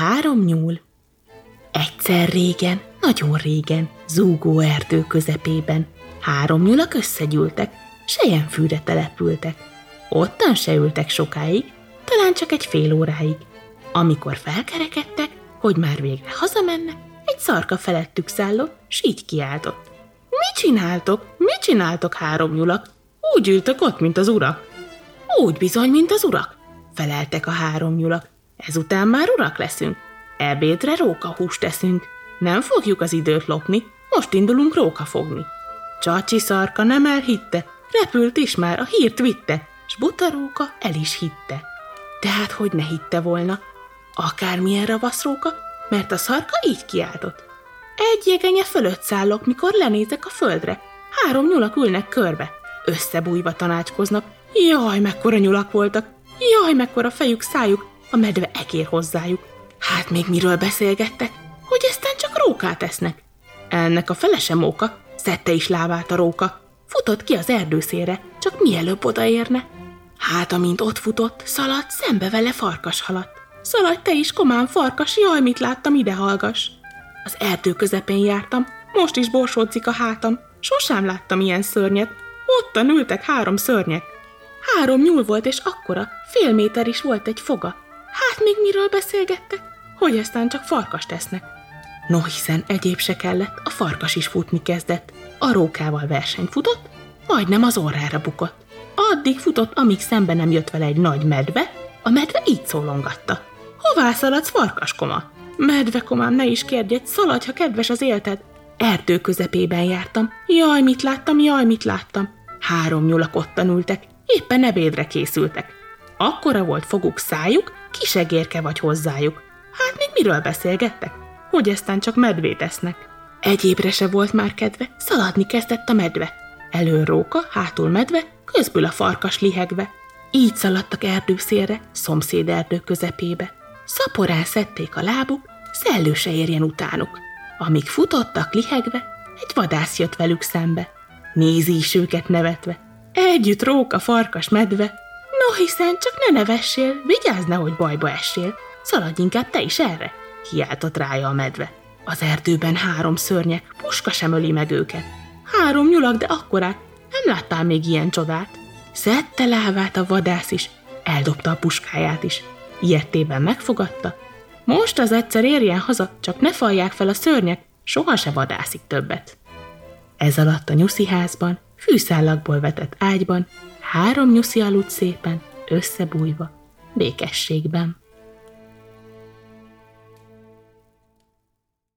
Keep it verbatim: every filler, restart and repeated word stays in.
három nyúl. Egyszer régen, nagyon régen, zúgó erdő közepében három nyulak összegyűltek, selyemfűre települtek. Ottan se ültek sokáig, talán csak egy fél óráig. Amikor felkerekedtek, hogy már végre hazamennek, egy szarka felettük szállott, s így kiáltott. Mit csináltok? Mit csináltok, három nyulak? Úgy ültök ott, mint az urak. Úgy bizony, mint az urak, feleltek a három nyulak. Ezután már urak leszünk. Ebédre rókahúst teszünk. Nem fogjuk az időt lopni, most indulunk róka fogni. Csacsi szarka nem elhitte, repült is már, a hírt vitte, s buta róka el is hitte. Tehát hogy ne hitte volna? Akármilyen ravasz róka, mert a szarka így kiáltott. Egy jegenye fölött szállok, mikor lenézek a földre. Három nyulak ülnek körbe. Összebújva tanácskoznak. Jaj, mekkora nyulak voltak! Jaj, mekkora fejük, szájuk! A medve egér hozzájuk. Hát még miről beszélgettek? Hogy eztán csak rókát esznek. Ennek a fele sem móka, szedte is lábát a róka. Futott ki az erdőszélre, csak mielőbb odaérne. Hát, amint ott futott, szaladt, szembe vele farkas haladt. Szaladj te is, komám farkas, jaj, mit láttam, ide hallgass! Az erdő közepén jártam, most is borsódzik a hátam, sosem láttam ilyen szörnyet, ottan ültek három szörnyek. Három nyúl volt, és akkora, fél méter is volt egy foga. Hát még miről beszélgettek? Hogy aztán csak farkas tesznek. No, hiszen egyéb se kellett, a farkas is futni kezdett. A rókával verseny futott, majdnem az orrára bukott. Addig futott, amíg szembe nem jött vele egy nagy medve, a medve így szólongatta. Hová szaladsz, farkaskoma? Medve komám, ne is kérdj, szaladj, ha kedves az élted. Erdő közepében jártam. Jaj, mit láttam, jaj, mit láttam. Három nyulak ottan ültek, éppen ebédre készültek. Akkora volt foguk, szájuk, kis egérke vagy hozzájuk. Hát még miről beszélgettek? Hogy eztán csak medvét esznek. Egyébre se volt már kedve, szaladni kezdett a medve. Elől róka, hátul medve, közből a farkas lihegve. Így szaladtak erdőszélre, szomszéd erdő közepébe. Szaporán szedték a lábuk, szellő se érjen utánuk. Amíg futottak lihegve, egy vadász jött velük szembe. Nézi is őket nevetve. Együtt róka, farkas, medve. No, hiszen csak ne nevessél, vigyázz nehogy bajba essél. Szaladj inkább te is erre, kiáltott rája a medve. Az erdőben három szörnyek, puska sem öli meg őket. Három nyulak, de akkorát, nem láttál még ilyen csodát. Szedte lávát a vadász is, eldobta a puskáját is. Ilyetében megfogadta. Most az egyszer érjen haza, csak ne falják fel a szörnyek, soha se vadászik többet. Ez alatt a nyusziházban, fűszálakból vetett ágyban, három nyuszi aludt szépen, összebújva, békességben.